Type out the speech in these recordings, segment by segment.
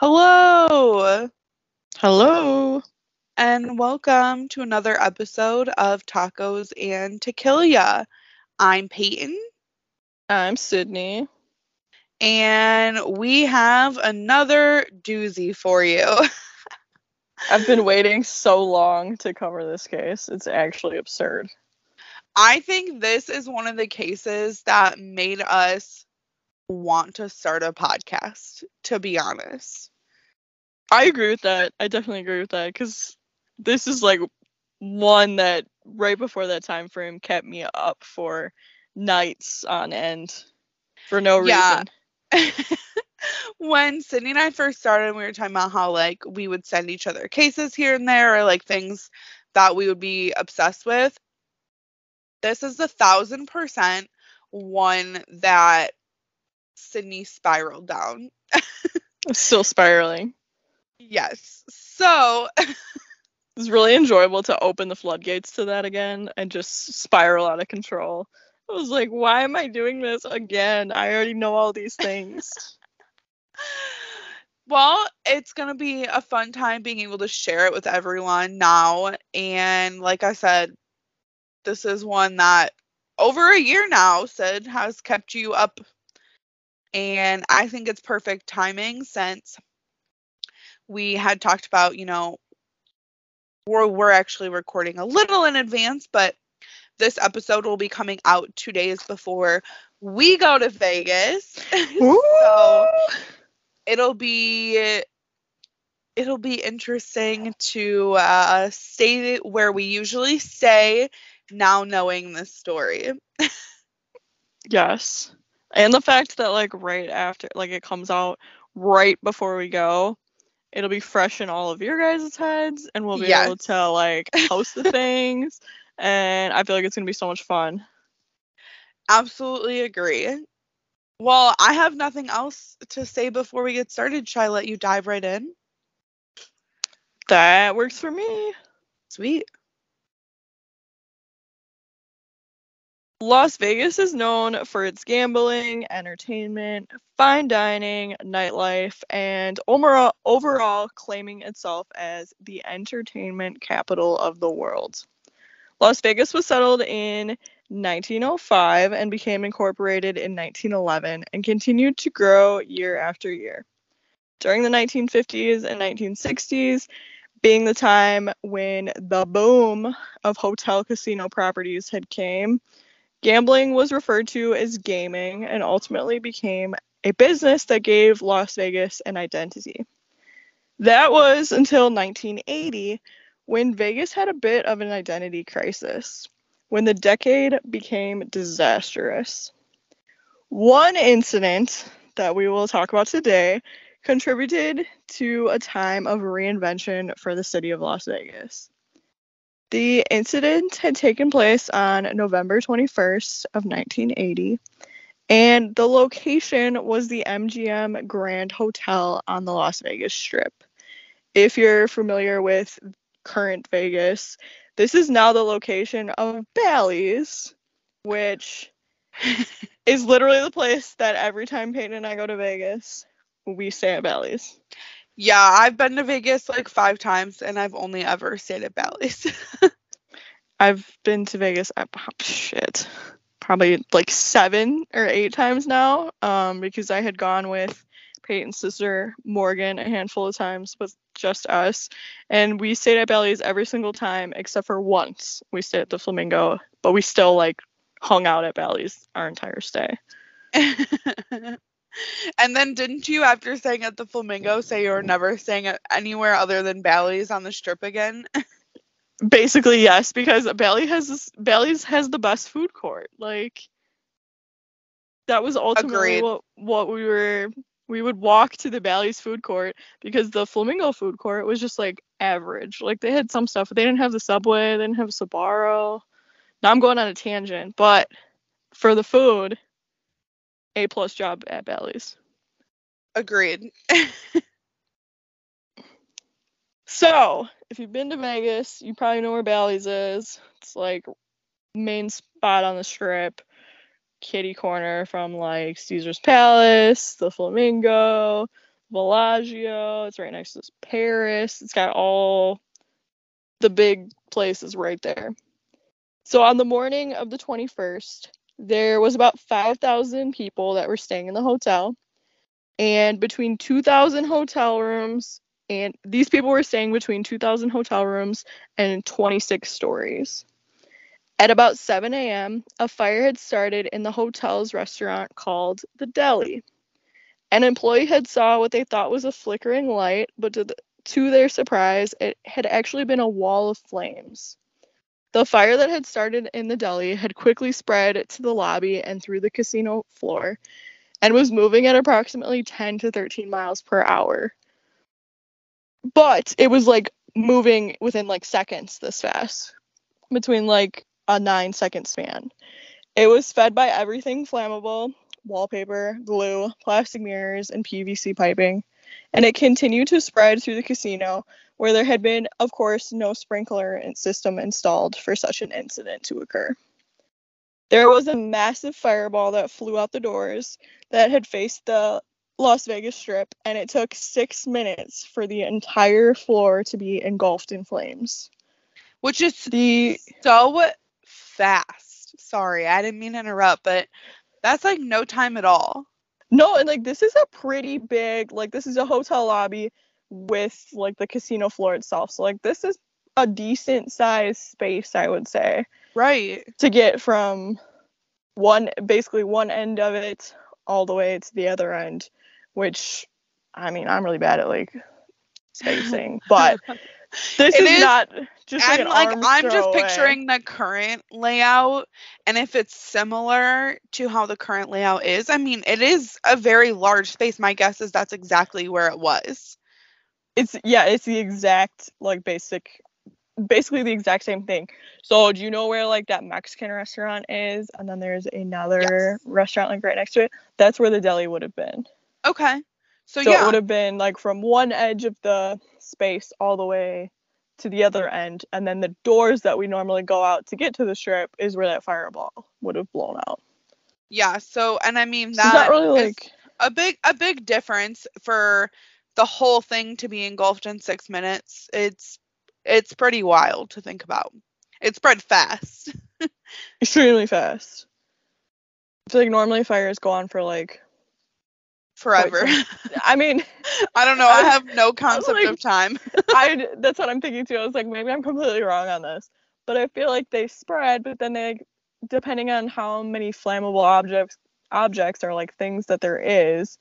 Hello! Hello! And welcome to another episode of Tacos and Tequila. I'm Peyton. I'm Sydney. And we have another doozy for you. I've been waiting so long to cover this case. It's actually absurd. I think this is one of the cases that made us want to start a podcast, to be honest. I agree with that. I definitely agree with that, because this is like one that right before that time frame kept me up for nights on end for no reason. When Sydney and I first started, we were talking about how like we would send each other cases here and there, or like things that we would be obsessed with. This is 1,000% one that Sydney spiraled down. Still spiraling. Yes. So it's really enjoyable to open the floodgates to that again and just spiral out of control. I was like, why am I doing this again? I already know all these things. Well, it's going to be a fun time being able to share it with everyone now. And like I said, this is one that over a year now, Sid, has kept you up. And I think it's perfect timing since we had talked about, you know, we're actually recording a little in advance, but this episode will be coming out 2 days before we go to Vegas. So it'll be interesting to stay where we usually stay. Now knowing this story. Yes. And the fact that like right after, like it comes out right before we go, it'll be fresh in all of your guys' heads and we'll be able to like post the things. And I feel like it's going to be so much fun. Absolutely agree. Well, I have nothing else to say before we get started. Should I let you dive right in? That works for me. Sweet. Las Vegas is known for its gambling, entertainment, fine dining, nightlife, and overall claiming itself as the entertainment capital of the world. Las Vegas was settled in 1905 and became incorporated in 1911 and continued to grow year after year. During the 1950s and 1960s, being the time when the boom of hotel casino properties had came, gambling was referred to as gaming and ultimately became a business that gave Las Vegas an identity. That was until 1980, when Vegas had a bit of an identity crisis, when the decade became disastrous. One incident that we will talk about today contributed to a time of reinvention for the city of Las Vegas. The incident had taken place on November 21st of 1980, and the location was the MGM Grand Hotel on the Las Vegas Strip. If you're familiar with current Vegas, this is now the location of Bally's, which is literally the place that every time Peyton and I go to Vegas, we stay at Bally's. Yeah, I've been to Vegas like 5 times, and I've only ever stayed at Bally's. I've been to Vegas probably like 7 or 8 times now, because I had gone with Peyton's sister, Morgan, a handful of times with just us, and we stayed at Bally's every single time except for once. We stayed at the Flamingo, but we still like hung out at Bally's our entire stay. And then didn't you, after staying at the Flamingo, say you were never staying at anywhere other than Bally's on the Strip again? Basically, yes, because Bally's has the best food court. Like, that was ultimately what we would walk to the Bally's food court, because the Flamingo food court was just like average. Like, they had some stuff, but they didn't have the Subway, they didn't have Sbarro. Now I'm going on a tangent, but for the food, A+ job at Bally's. Agreed. So, if you've been to Vegas, you probably know where Bally's is. It's like main spot on the Strip. kitty corner from like Caesar's Palace, the Flamingo, Bellagio. It's right next to this Paris. It's got all the big places right there. So on the morning of the 21st, there was about 5,000 people that were staying in the hotel, and between 2,000 hotel rooms, and these people were staying between 2,000 hotel rooms and 26 stories. At about 7 a.m., a fire had started in the hotel's restaurant called the Deli. An employee had saw what they thought was a flickering light, but to their surprise, it had actually been a wall of flames. The fire that had started in the Deli had quickly spread to the lobby and through the casino floor and was moving at approximately 10 to 13 miles per hour. But it was like moving within like seconds this fast, between like a 9-second span. It was fed by everything flammable, wallpaper, glue, plastic mirrors, and PVC piping. And it continued to spread through the casino, where there had been, of course, no sprinkler system installed for such an incident to occur. There was a massive fireball that flew out the doors that had faced the Las Vegas Strip, and it took 6 minutes for the entire floor to be engulfed in flames. Which is so fast. Sorry, I didn't mean to interrupt, but that's like no time at all. No, and like this is a pretty big, like this is a hotel lobby with like the casino floor itself. So like this is a decent sized space, I would say. Right. To get from basically one end of it all the way to the other end, which I mean, I'm really bad at like spacing, but this is not just like an arm throw. I'm just picturing the current layout, and if it's similar to how the current layout is, I mean, it is a very large space. My guess is that's exactly where it was. It's the exact like basically the exact same thing. So do you know where like that Mexican restaurant is, and then there's another restaurant like right next to it? That's where the Deli would have been. Okay. So yeah, it would have been like from one edge of the space all the way to the other end, and then the doors that we normally go out to get to the Strip is where that fireball would have blown out. Yeah, so, and I mean that not really like a big difference for the whole thing to be engulfed in 6 minutes. It's pretty wild to think about. It spread fast. Extremely fast. It's like normally fires go on for like forever. I mean, I don't know. I have no concept of time. That's what I'm thinking too. I was like, maybe I'm completely wrong on this, but I feel like they spread, but then they, depending on how many flammable objects are like things that there is,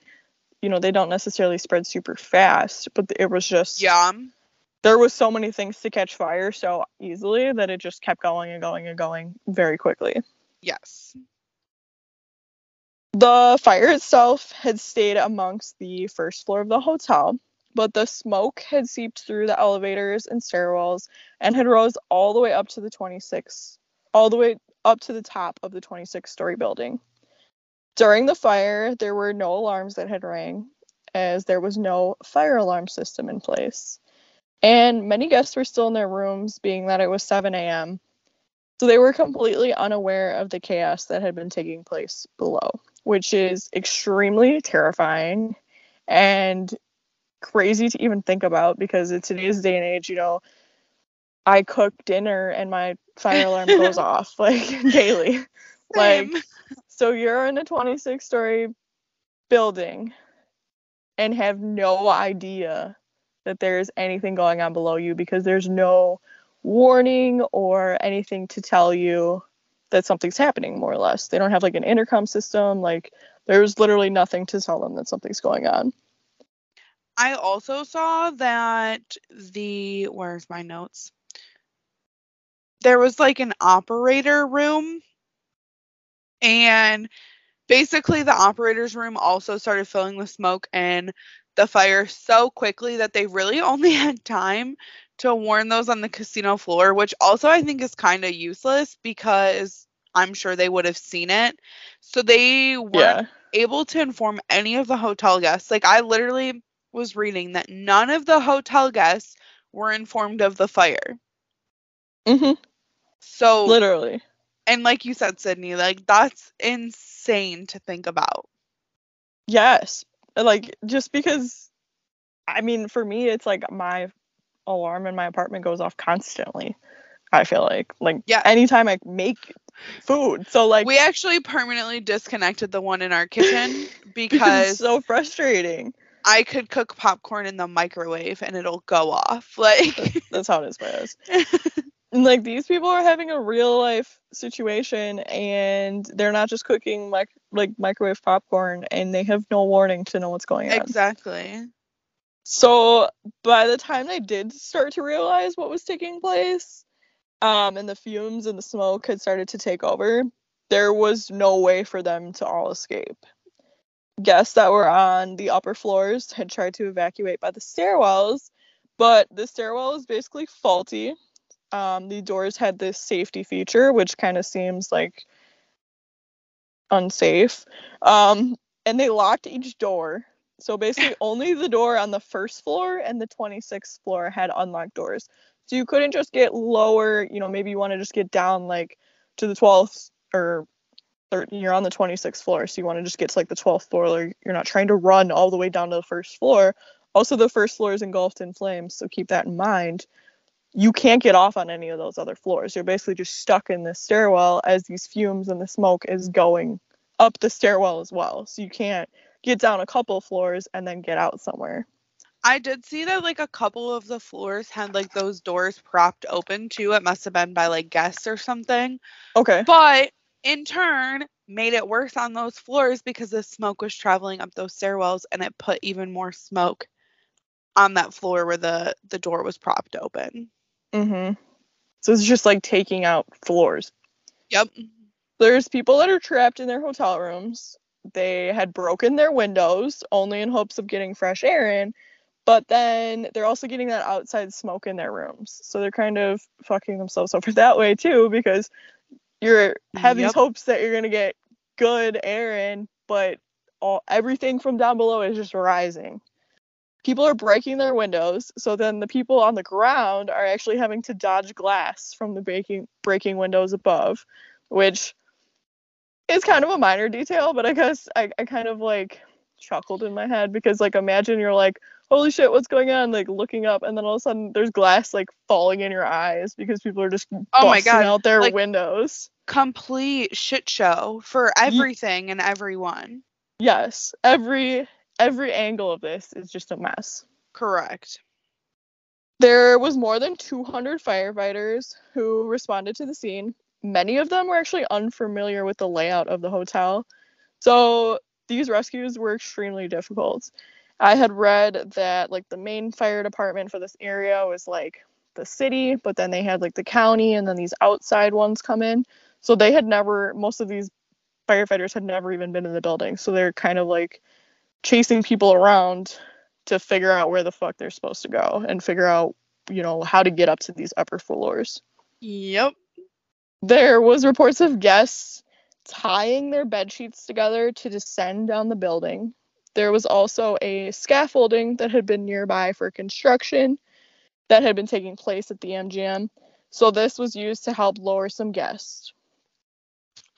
you know, they don't necessarily spread super fast, but it was just, yeah, there was so many things to catch fire so easily that it just kept going and going and going very quickly. Yes. The fire itself had stayed amongst the first floor of the hotel, but the smoke had seeped through the elevators and stairwells and had rose all the way up to the top of the 26-story building. During the fire, there were no alarms that had rang, as there was no fire alarm system in place. And many guests were still in their rooms, being that it was 7 a.m., so they were completely unaware of the chaos that had been taking place below, which is extremely terrifying and crazy to even think about, because in today's day and age, you know, I cook dinner and my fire alarm goes off like daily. Same. Like, so you're in a 26-story building and have no idea that there's anything going on below you, because there's no warning or anything to tell you that something's happening, more or less. They don't have like an intercom system. Like, there's literally nothing to tell them that something's going on. I also saw that where's my notes? There was like an operator room, and basically the operator's room also started filling with smoke and the fire so quickly that they really only had time to warn those on the casino floor, which also I think is kind of useless, because I'm sure they would have seen it. So they weren't able to inform any of the hotel guests. Like, I literally was reading that none of the hotel guests were informed of the fire. Mm-hmm. So literally And like you said, Sydney, like, that's insane to think about. Yes. Like, just because, I mean, for me, it's like my alarm in my apartment goes off constantly, I feel like. Like, yeah. Anytime I make food. So, like, we actually permanently disconnected the one in our kitchen because it's so frustrating. I could cook popcorn in the microwave and it'll go off. Like, that's how it is for us. Like, these people are having a real life situation, and they're not just cooking like microwave popcorn, and they have no warning to know what's going on. Exactly. So by the time they did start to realize what was taking place, and the fumes and the smoke had started to take over, there was no way for them to all escape. Guests that were on the upper floors had tried to evacuate by the stairwells, but the stairwell is basically faulty. The doors had this safety feature, which kind of seems like unsafe. And they locked each door. So basically only the door on the first floor and the 26th floor had unlocked doors. So you couldn't just get lower, you know, maybe you want to just get down like to the 12th or 13th. You're on the 26th floor, so you want to just get to like the 12th floor. Like, you're not trying to run all the way down to the first floor. Also, the first floor is engulfed in flames, so keep that in mind. You can't get off on any of those other floors. You're basically just stuck in this stairwell as these fumes and the smoke is going up the stairwell as well. So you can't get down a couple floors and then get out somewhere. I did see that like a couple of the floors had like those doors propped open too. It must have been by like guests or something. Okay. But in turn made it worse on those floors because the smoke was traveling up those stairwells, and it put even more smoke on that floor where the door was propped open. Mm-hmm. So it's just like taking out floors. Yep. There's people that are trapped in their hotel rooms. They had broken their windows only in hopes of getting fresh air in, but then they're also getting that outside smoke in their rooms. So they're kind of fucking themselves over that way too, because you're having these hopes that you're going to get good air in, but everything from down below is just rising. People are breaking their windows, so then the people on the ground are actually having to dodge glass from the breaking windows above, which is kind of a minor detail, but I guess I kind of, like, chuckled in my head because, like, imagine you're like, holy shit, what's going on? Like, looking up, and then all of a sudden there's glass, like, falling in your eyes because people are just busting out their windows. Complete shit show for everything and everyone. Yes, Every angle of this is just a mess. Correct. There was more than 200 firefighters who responded to the scene. Many of them were actually unfamiliar with the layout of the hotel, so these rescues were extremely difficult. I had read that, like, the main fire department for this area was, like, the city, but then they had, like, the county, and then these outside ones come in. So they had never, most of these firefighters had never even been in the building, so they're kind of, like, chasing people around to figure out where the fuck they're supposed to go and figure out, you know, how to get up to these upper floors. Yep. There was reports of guests tying their bed sheets together to descend down the building. There was also a scaffolding that had been nearby for construction that had been taking place at the MGM. So this was used to help lower some guests.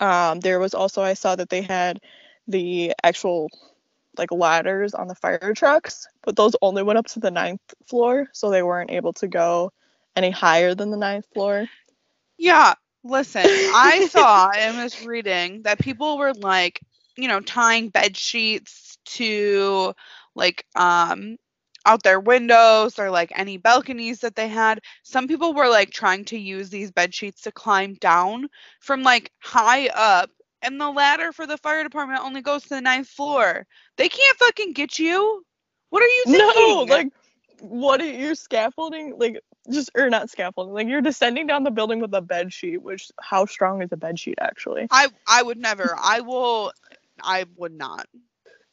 There was also, I saw that they had the actual, like, ladders on the fire trucks, but those only went up to the 9th floor, so they weren't able to go any higher than the 9th floor. Yeah, listen, I saw in this reading that people were, like, you know, tying bed sheets to, like, out their windows or, like, any balconies that they had. Some people were, like, trying to use these bed sheets to climb down from, like, high up. And the ladder for the fire department only goes to the 9th floor. They can't fucking get you. What are you thinking? No, like, what are you scaffolding? Like, just, or not scaffolding. Like, you're descending down the building with a bed sheet, which, how strong is a bed sheet, actually? I would never. I would not.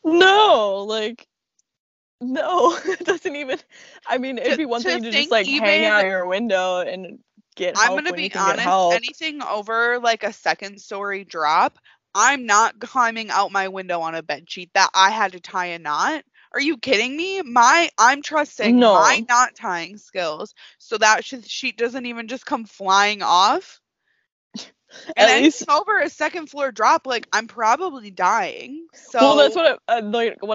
No, like, no. It doesn't even, I mean, it'd be one thing to just, like, hang out your window and get help. I'm gonna be honest, anything over like a 2nd story drop, I'm not climbing out my window on a bed sheet that I had to tie a knot. Are you kidding me? I'm trusting my knot tying skills, so that sheet doesn't even just come flying off. And then it's over a second floor drop, like, I'm probably dying. So well, that's what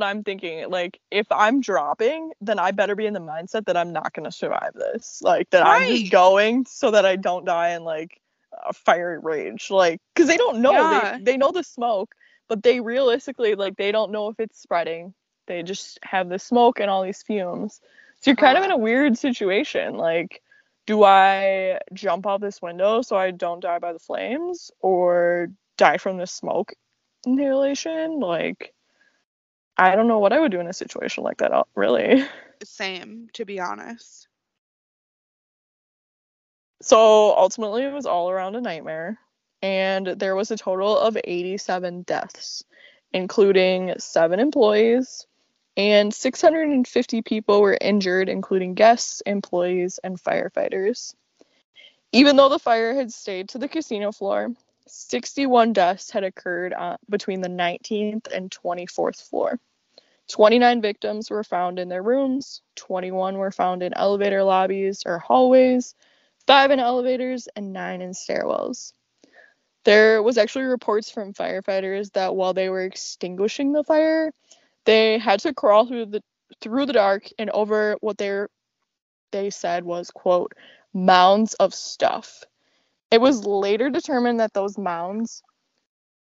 I'm thinking. Like, if I'm dropping, then I better be in the mindset that I'm not going to survive this. Like, that right. I'm just going so that I don't die in, like, a fiery rage. Like, because they don't know. Yeah. They know the smoke, but they realistically, like, they don't know if it's spreading. They just have the smoke and all these fumes. So you're kind of in a weird situation. Like, do I jump off this window so I don't die by the flames or die from the smoke inhalation? Like, I don't know what I would do in a situation like that, really. Same, to be honest. So ultimately, it was all around a nightmare. And there was a total of 87 deaths, including 7 employees. And 650 people were injured, including guests, employees, and firefighters. Even though the fire had stayed to the casino floor, 61 deaths had occurred between the 19th and 24th floor. 29 victims were found in their rooms, 21 were found in elevator lobbies or hallways, 5 in elevators, and 9 in stairwells. There was actually reports from firefighters that while they were extinguishing the fire, they had to crawl through the dark and over what they said was, quote, mounds of stuff. It was later determined that those mounds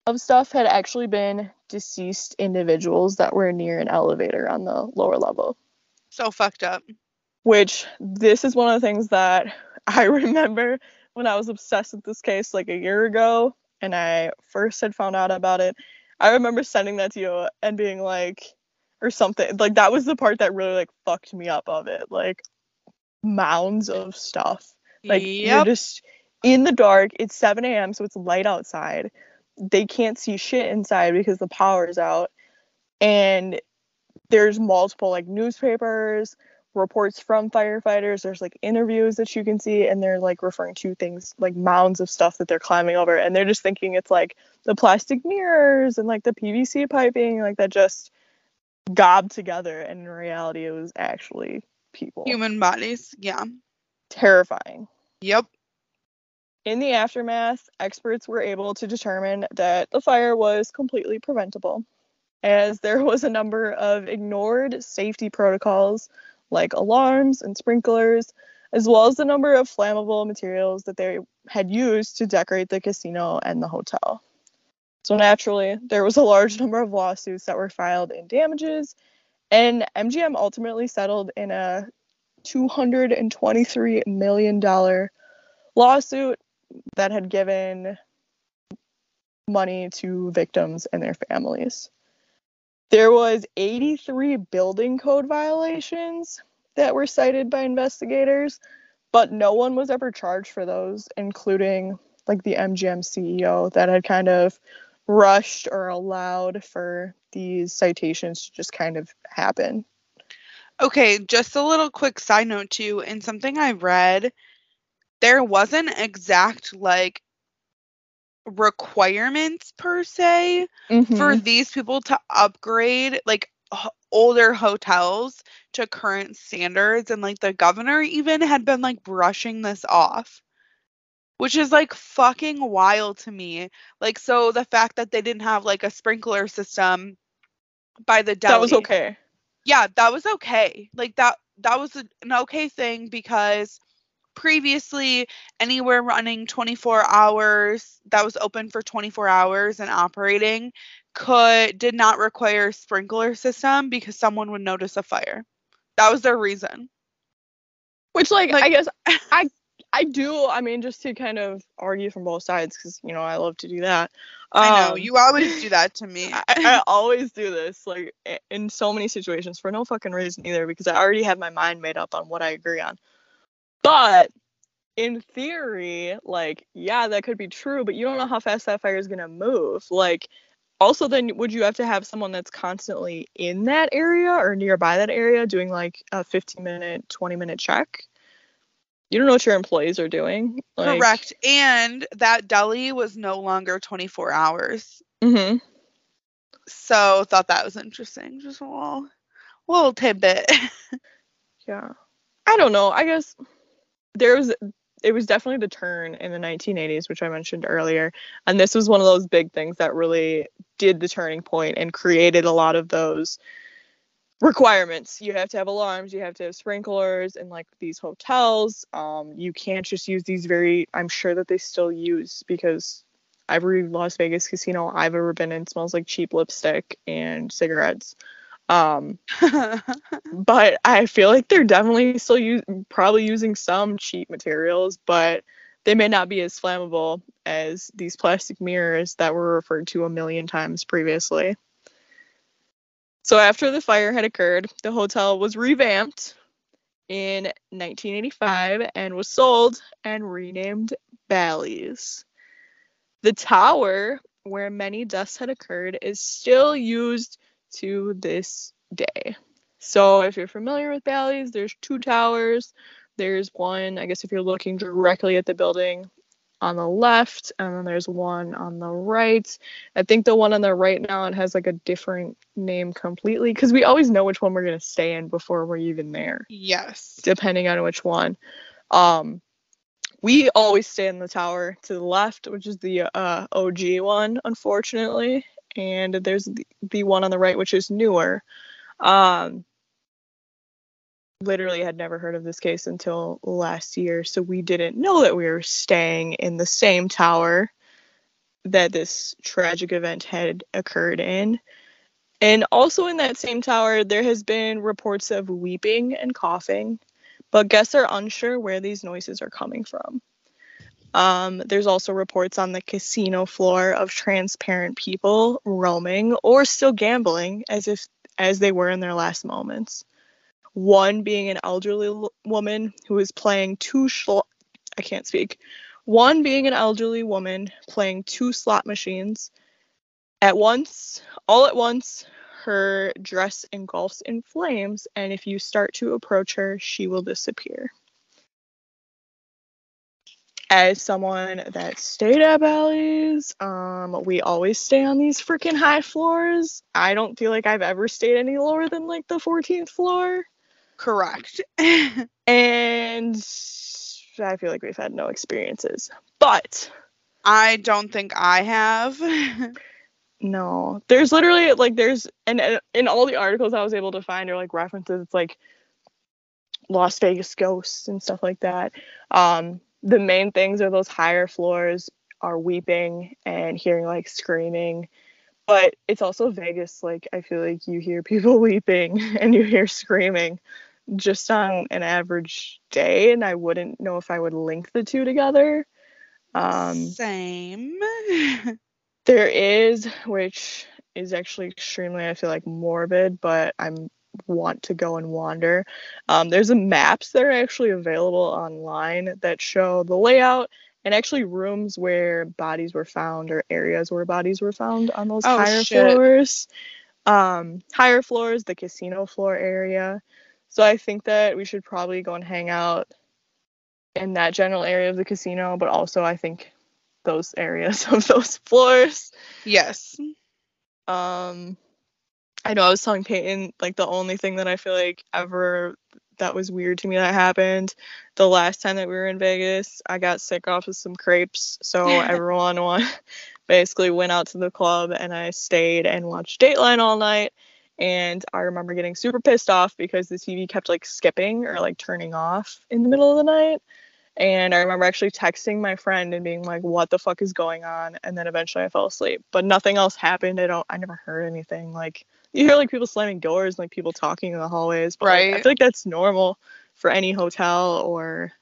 of stuff had actually been deceased individuals that were near an elevator on the lower level. So fucked up. Which, this is one of the things that I remember when I was obsessed with this case like a year ago and I first had found out about it. I remember sending that to you and being like, or something. Like, that was the part that really, like, fucked me up of it. Like, mounds of stuff. Like, You're just in the dark. It's 7 a.m., so it's light outside. They can't see shit inside because the power's out. And there's multiple, like, newspapers, reports from firefighters. There's, like, interviews that you can see. And they're, like, referring to things, like, mounds of stuff that they're climbing over. And they're just thinking it's, like, the plastic mirrors and, like, the PVC piping, like, that just gobbed together. And in reality, it was actually people. Human bodies, yeah. Terrifying. Yep. In the aftermath, experts were able to determine that the fire was completely preventable, as there was a number of ignored safety protocols, like alarms and sprinklers, as well as the number of flammable materials that they had used to decorate the casino and the hotel. So naturally, there was a large number of lawsuits that were filed in damages, and MGM ultimately settled in a $223 million lawsuit that had given money to victims and their families. There was 83 building code violations that were cited by investigators, but no one was ever charged for those, including like the MGM CEO that had kind of rushed or allowed for these citations to just kind of happen. Okay, just a little quick side note too, and something I read, there wasn't exact like requirements per se for these people to upgrade like older hotels to current standards, and like the governor even had been like brushing this off. Which is, like, fucking wild to me. Like, so the fact that they didn't have, like, a sprinkler system by the deli. That was okay. Yeah, that was okay. Like, that was an okay thing because previously anywhere running 24 hours, that was open for 24 hours and operating, did not require a sprinkler system because someone would notice a fire. That was their reason. Which, like I guess... I do, I mean, just to kind of argue from both sides, because, you know, I love to do that. I know, you always do that to me. I always do this, like, in so many situations, for no fucking reason either, because I already have my mind made up on what I agree on. But, in theory, like, yeah, that could be true, but you don't know how fast that fire is going to move. Like, also then, would you have to have someone that's constantly in that area or nearby that area doing, like, a 15-minute, 20-minute check? You don't know what your employees are doing. Like, correct. And that deli was no longer 24 hours. Mm-hmm. So thought that was interesting. Just a little tidbit. Yeah. I don't know. I guess there was it was definitely the turn in the 1980s, which I mentioned earlier. And this was one of those big things that really did the turning point and created a lot of those requirements. You have to have alarms, you have to have sprinklers in like these hotels. You can't just use these very, I'm sure that they still use, because every Las Vegas casino I've ever been in smells like cheap lipstick and cigarettes. But I feel like they're definitely still probably using some cheap materials, but they may not be as flammable as these plastic mirrors that were referred to 1,000,000 times previously. So after the fire had occurred, the hotel was revamped in 1985 and was sold and renamed Bally's. The tower where many deaths had occurred is still used to this day. So if you're familiar with Bally's, there's two towers. There's one, I guess, if you're looking directly at the building on the left, and then there's one on the right. I think the one on the right now, it has like a different name completely, because we always know which one we're going to stay in before we're even there. Yes. Depending on which one. We always stay in the tower to the left, which is the OG one, unfortunately. And there's the one on the right, which is newer. Literally had never heard of this case until last year, so we didn't know that we were staying in the same tower that this tragic event had occurred in. And also in that same tower, there has been reports of weeping and coughing, but guests are unsure where these noises are coming from. There's also reports on the casino floor of transparent people roaming or still gambling as they were in their last moments. One being an elderly woman who was playing One being an elderly woman playing two slot machines all at once. Her dress engulfs in flames, and if you start to approach her, she will disappear. As someone that stayed at Bally's, we always stay on these freaking high floors. I don't feel like I've ever stayed any lower than like the 14th floor. Correct. And I feel like we've had no experiences. But I don't think I have. No. There's literally like and in all the articles I was able to find are like references. It's like Las Vegas ghosts and stuff like that. The main things are those higher floors are weeping and hearing like screaming. But it's also Vegas. Like, I feel like you hear people weeping and you hear screaming just on an average day. And I wouldn't know if I would link the two together. Same. There is, which is actually extremely, I feel like, morbid, but I want to go and wander. There's maps that are actually available online that show the layout and actually rooms where bodies were found or areas where bodies were found on those floors. Higher floors, the casino floor area. So I think that we should probably go and hang out in that general area of the casino, but also I think those areas of those floors. Yes. I know I was telling Peyton, like, the only thing that I feel like ever that was weird to me that happened the last time that we were in Vegas, I got sick off of some crepes. So everyone basically went out to the club and I stayed and watched Dateline all night. And I remember getting super pissed off because the TV kept like skipping or like turning off in the middle of the night. And I remember actually texting my friend and being like, what the fuck is going on? And then eventually I fell asleep, but nothing else happened. I never heard anything. Like, you hear like people slamming doors and like people talking in the hallways, but right. Like, I feel like that's normal for any hotel or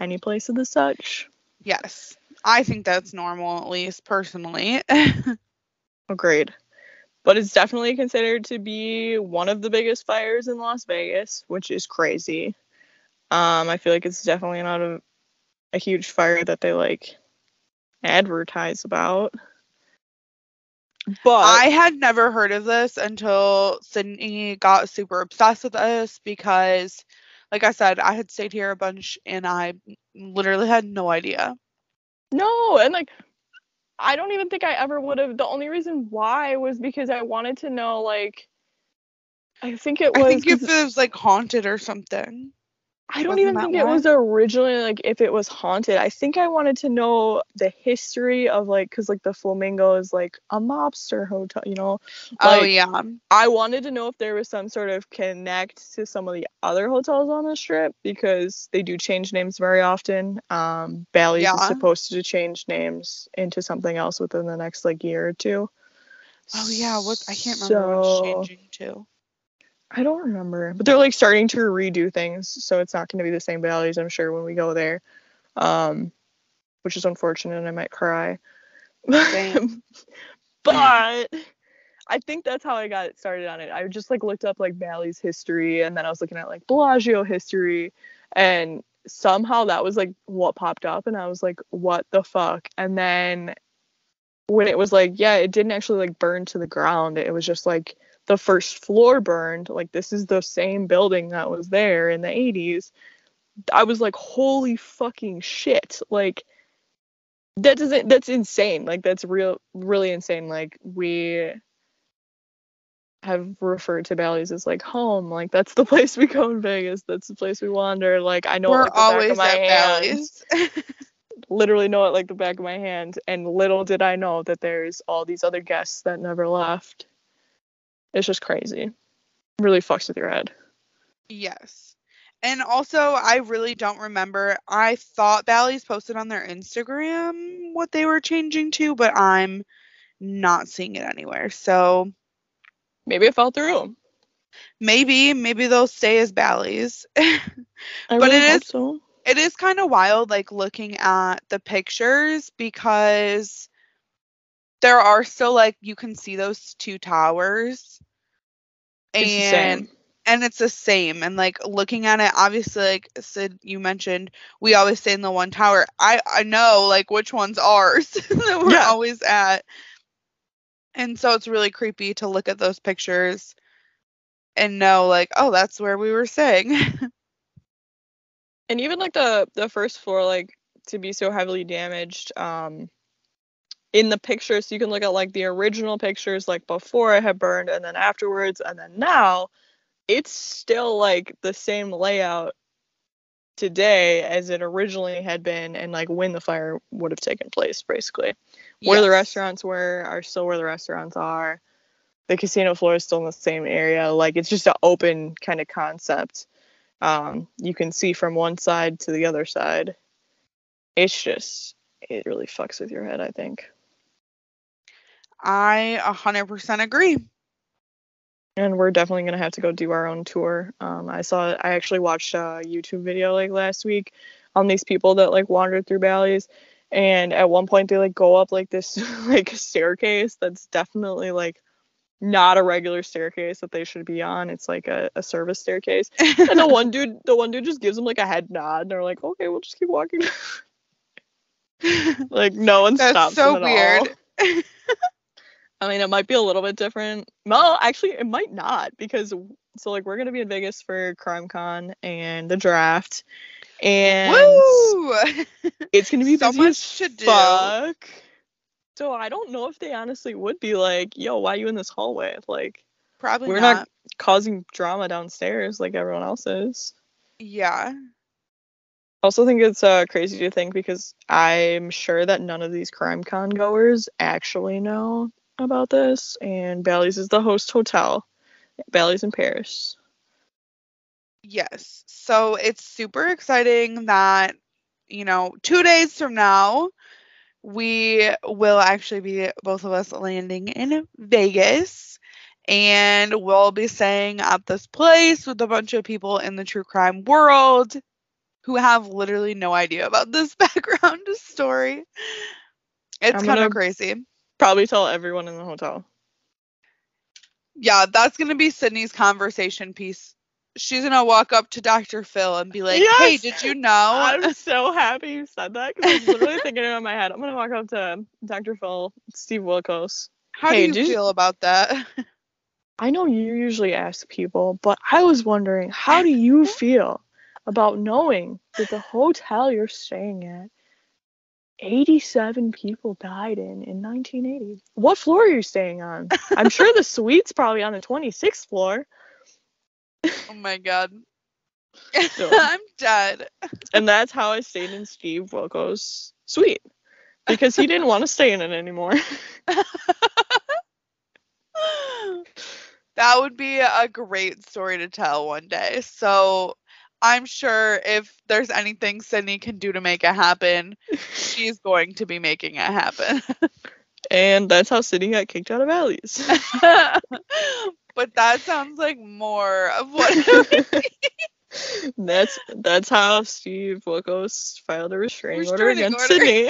any place of the such. Yes, I think that's normal, at least personally. Agreed. But it's definitely considered to be one of the biggest fires in Las Vegas, which is crazy. I feel like it's definitely not a huge fire that they like advertise about. But I had never heard of this until Sydney got super obsessed with us because, like I said, I had stayed here a bunch and I literally had no idea. No, and like, I don't even think I ever would have. The only reason why was because I wanted to know, like, I think it was haunted or something. I don't even think it was originally, like, if it was haunted. I think I wanted to know the history of, like, because, like, the Flamingo is, like, a mobster hotel, you know? Like, oh, yeah. I wanted to know if there was some sort of connect to some of the other hotels on the Strip, because they do change names very often. Bally's is supposed to change names into something else within the next, like, year or two. Oh, yeah. I can't remember what it's changing to. I don't remember, but they're like starting to redo things, so it's not going to be the same Bally's, I'm sure, when we go there, which is unfortunate, and I might cry. But I think that's how I got started on it. I just like looked up like Bally's history, and then I was looking at like Bellagio history, and somehow that was like what popped up, and I was like, what the fuck? And then when it was like, yeah, it didn't actually like burn to the ground. It was just like the first floor burned, like this is the same building that was there in the 80s. I was like, holy fucking shit, like that's insane, like that's really insane. Like, we have referred to Bally's as like home, like that's the place we go in Vegas, that's the place we wander, like I know we're always at Bally's. Literally know it like the back of my hand, and little did I know that there's all these other guests that never left. It's just crazy. Really fucks with your head. Yes. And also, I really don't remember. I thought Bally's posted on their Instagram what they were changing to, but I'm not seeing it anywhere. So maybe it fell through. Maybe they'll stay as Bally's. It is kind of wild, like looking at the pictures, because there are still, like, you can see those two towers, and it's the same. And like looking at it, obviously, like Sid, you mentioned, we always stay in the one tower. I know like which one's ours that we're always at, and so it's really creepy to look at those pictures and know like, oh, that's where we were staying. And even like the first floor, like to be so heavily damaged, in the pictures, so you can look at like the original pictures, like before it had burned and then afterwards, and then now it's still like the same layout today as it originally had been, and like when the fire would have taken place, basically. Yes. Where the restaurants were are still where the restaurants are. The casino floor is still in the same area. Like, it's just an open kind of concept. You can see from one side to the other side. It really fucks with your head, I think. I 100% agree. And we're definitely going to have to go do our own tour. I actually watched a YouTube video like last week on these people that like wandered through Bally's. And at one point they like go up like this like staircase that's definitely like not a regular staircase that they should be on. It's like a service staircase. And the one dude just gives them like a head nod, and they're like, okay, we'll just keep walking. Like, no one stops them at all. That's so weird. I mean, it might be a little bit different. Well, actually, it might not, because we're gonna be in Vegas for Crime Con and the draft, and woo! It's gonna be so much to fuck. Do. So I don't know if they honestly would be like, "Yo, why are you in this hallway?" Like, probably we're not causing drama downstairs like everyone else is. Yeah. I also think it's crazy to think, because I'm sure that none of these Crime Con goers actually know about this, and Bally's is the host hotel. Bally's in Paris. Yes, so it's super exciting that, you know, 2 days from now, we will actually be, both of us, landing in Vegas, and we'll be staying at this place with a bunch of people in the true crime world who have literally no idea about this background story. It's kind of crazy. Probably tell everyone in the hotel. Yeah, that's going to be Sydney's conversation piece. She's going to walk up to Dr. Phil and be like, yes! Hey, did you know? I'm so happy you said that, because I was literally thinking it in my head. I'm going to walk up to Dr. Phil, Steve Wilkos. How do you feel about that? I know you usually ask people, but I was wondering, how do you feel about knowing that the hotel you're staying at, 87 people died in 1980. What floor are you staying on? I'm sure the suite's probably on the 26th floor. Oh my god. No. I'm dead. And that's how I stayed in Steve Wilkos' suite, because he didn't want to stay in it anymore. That would be a great story to tell one day. So I'm sure if there's anything Sydney can do to make it happen, she's going to be making it happen. And that's how Sydney got kicked out of Bally's. But that sounds like more of what it would be. That's how Steve Wilkos filed a restraining order against Sydney.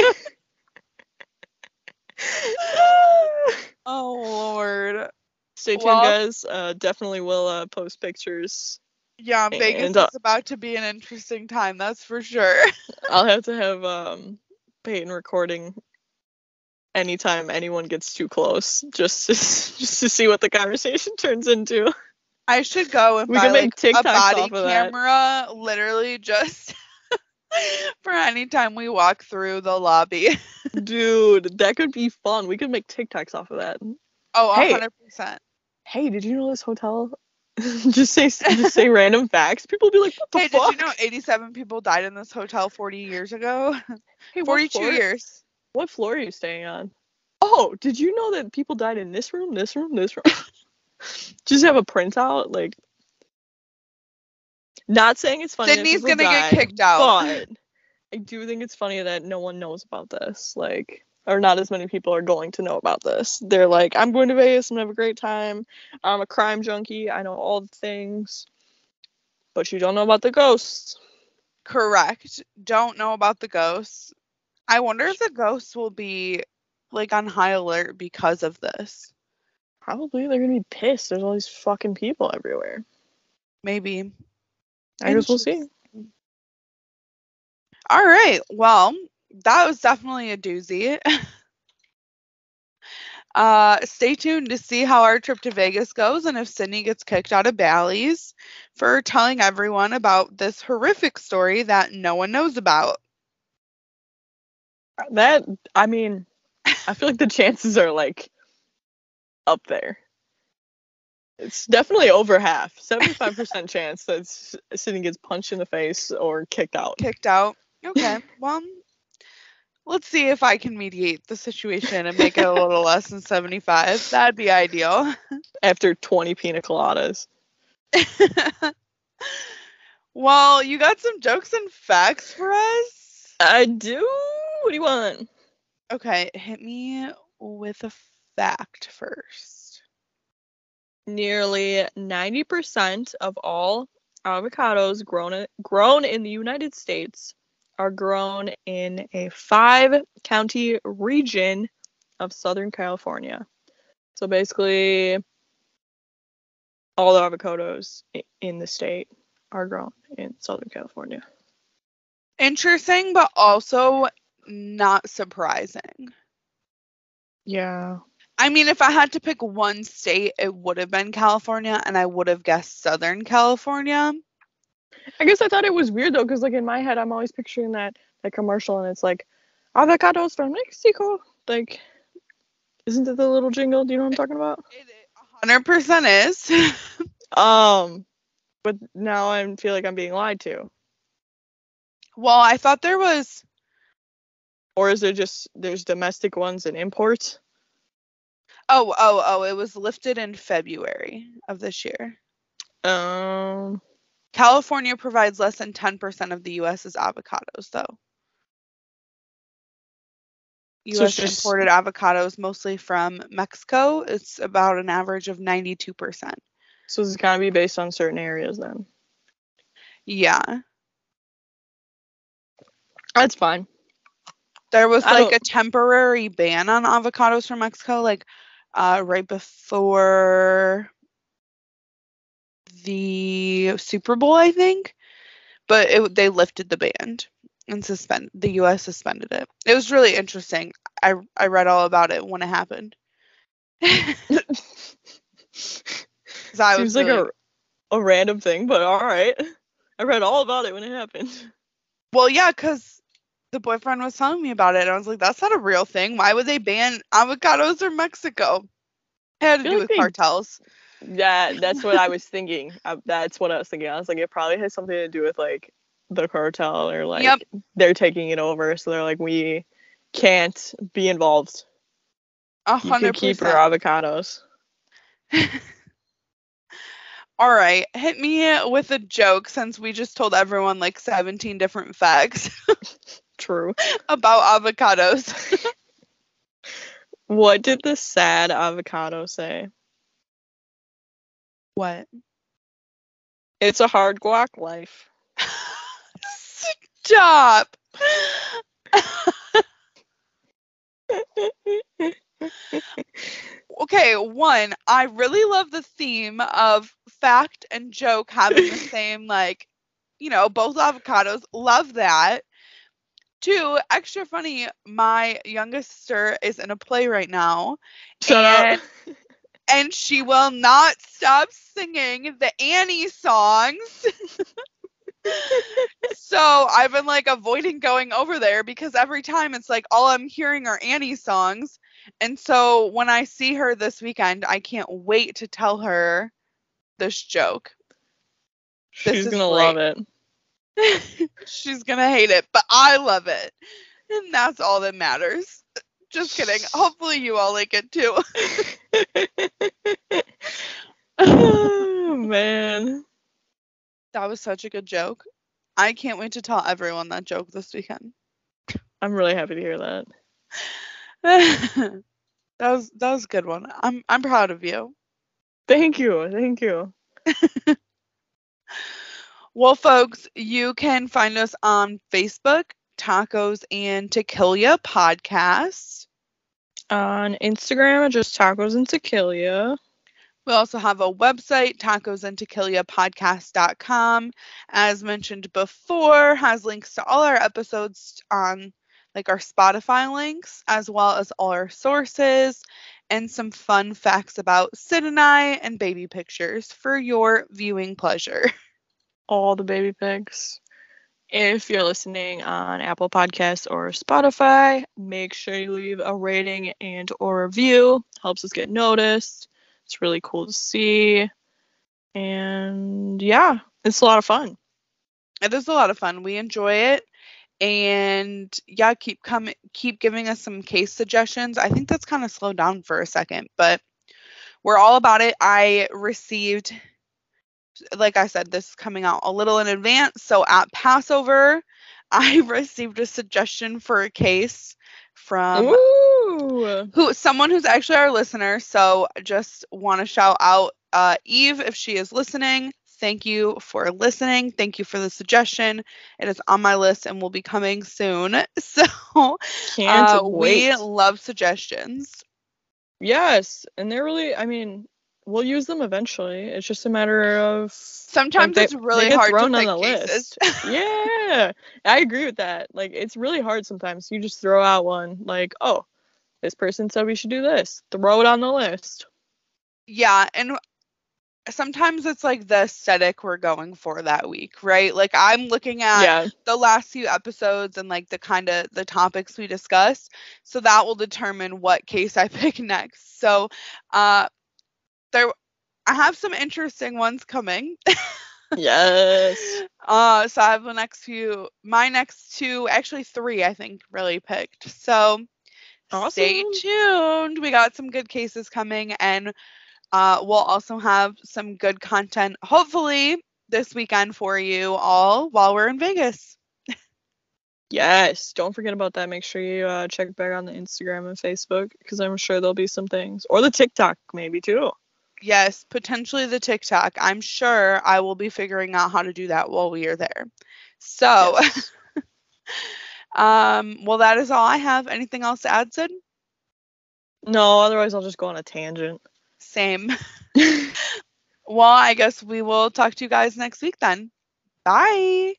Oh, Lord. Stay tuned, guys. Definitely will post pictures. Yeah, Vegas is about to be an interesting time, that's for sure. I'll have to have Peyton recording anytime anyone gets too close, just to see what the conversation turns into. I should go and buy like a body camera, literally just for any time we walk through the lobby. Dude, that could be fun. We could make TikToks off of that. Oh, 100%. Hey, did you know this hotel? just say random facts. People will be like, what the fuck? Hey, did you know 87 people died in this hotel 40 years ago? Hey, 42 years. What floor are you staying on? Oh, did you know that people died in this room, this room, this room? Just have a printout, like. Not saying it's funny. Sydney's gonna get kicked out. But I do think it's funny that no one knows about this, like, or not as many people are going to know about this. They're like, I'm going to Vegas, I'm gonna have a great time. I'm a crime junkie. I know all the things, but you don't know about the ghosts. Correct. Don't know about the ghosts. I wonder if the ghosts will be, like, on high alert because of this. Probably. They're going to be pissed. There's all these fucking people everywhere. Maybe. I guess we'll see. All right. Well, that was definitely a doozy. Stay tuned to see how our trip to Vegas goes and if Sydney gets kicked out of Bally's for telling everyone about this horrific story that no one knows about. That, I mean, I feel like the chances are, like, up there. It's definitely over half. 75% chance that Sydney gets punched in the face or kicked out. Kicked out. Okay. Well, let's see if I can mediate the situation and make it a little less than 75. That'd be ideal. After 20 pina coladas. Well, you got some jokes and facts for us? I do. What do you want? Okay, hit me with a fact first. Nearly 90% of all avocados grown in the United States are grown in a 5-county region of Southern California. So basically, all the avocados in the state are grown in Southern California. Interesting, but also not surprising. Yeah. I mean, if I had to pick one state, it would have been California, and I would have guessed Southern California. I guess I thought it was weird, though, because, like, in my head, I'm always picturing that commercial, and it's like, avocados from Mexico. Like, isn't it the little jingle? Do you know what I'm talking about? It 100% is. But now I feel like I'm being lied to. Well, I thought there was... Or is there just, there's domestic ones and imports? Oh, it was lifted in February of this year. California provides less than 10% of the U.S.'s avocados, though. U.S. imported avocados mostly from Mexico. It's about an average of 92%. So this is going to be based on certain areas, then? Yeah. That's fine. There was, like, a temporary ban on avocados from Mexico, like, right before the Super Bowl, I think. But they lifted the ban and the U.S. suspended it. It was really interesting. I read all about it when it happened. Seems like a random thing, but all right. I read all about it when it happened. Well, yeah, because the boyfriend was telling me about it, and I was like, that's not a real thing. Why would they ban avocados from Mexico? It had to do with cartels. Yeah, that's what I was thinking. I was like, it probably has something to do with like the cartel or like they're taking it over, so they're like, we can't be involved. 100%. Keep our avocados. All right, hit me with a joke since we just told everyone like 17 different facts. True. About avocados. What did the sad avocado say? What? It's a hard guac life. Stop. Okay, one, I really love the theme of fact and joke having the same, like, you know, both avocados. Love that. Two, extra funny, my youngest sister is in a play right now. Shut up. And she will not stop singing the Annie songs. So I've been, like, avoiding going over there because every time it's, like, all I'm hearing are Annie songs. And so when I see her this weekend, I can't wait to tell her this joke. She's going to love it. She's going to hate it, but I love it. And that's all that matters. Just kidding. Hopefully you all like it too. Oh, man. That was such a good joke. I can't wait to tell everyone that joke this weekend. I'm really happy to hear that. That was a good one. I'm proud of you. Thank you. Well, folks, you can find us on Facebook, Tacos and Tequila Podcast. On Instagram, just Tacos and Tequila. We also have a website, tacosandtequilapodcast.com. As mentioned before, has links to all our episodes on like our Spotify links, as well as all our sources and some fun facts about Sid and I and baby pictures for your viewing pleasure. All the baby pics. If you're listening on Apple Podcasts or Spotify, make sure you leave a rating and or review. Helps us get noticed. It's really cool to see. And yeah, it's a lot of fun. It is a lot of fun. We enjoy it. And yeah, keep giving us some case suggestions. I think that's kind of slowed down for a second, but we're all about it. I received, like I said, this is coming out a little in advance. So at Passover, I received a suggestion for a case from someone who's actually our listener. So just want to shout out Eve if she is listening. Thank you for listening. Thank you for the suggestion. It is on my list and will be coming soon. So can't wait. We love suggestions. Yes. And they're really, I mean, we'll use them eventually. It's just a matter of. Sometimes it's really hard to pick on the list. Yeah. I agree with that. Like, it's really hard sometimes. You just throw out one like, oh, this person said we should do this. Throw it on the list. Yeah. And sometimes it's like the aesthetic we're going for that week, right? Like I'm looking at the last few episodes and like the kind of the topics we discussed. So that will determine what case I pick next. So I have some interesting ones coming. Yes. So I have my next three, I think, really picked. So awesome. Stay tuned. We got some good cases coming and we'll also have some good content, hopefully, this weekend for you all while we're in Vegas. Yes. Don't forget about that. Make sure you check back on the Instagram and Facebook because I'm sure there'll be some things. Or the TikTok maybe, too. Yes, potentially the TikTok. I'm sure I will be figuring out how to do that while we are there. So, yes. Well, that is all I have. Anything else to add, Sid? No, otherwise I'll just go on a tangent. Same. Well, I guess we will talk to you guys next week then. Bye.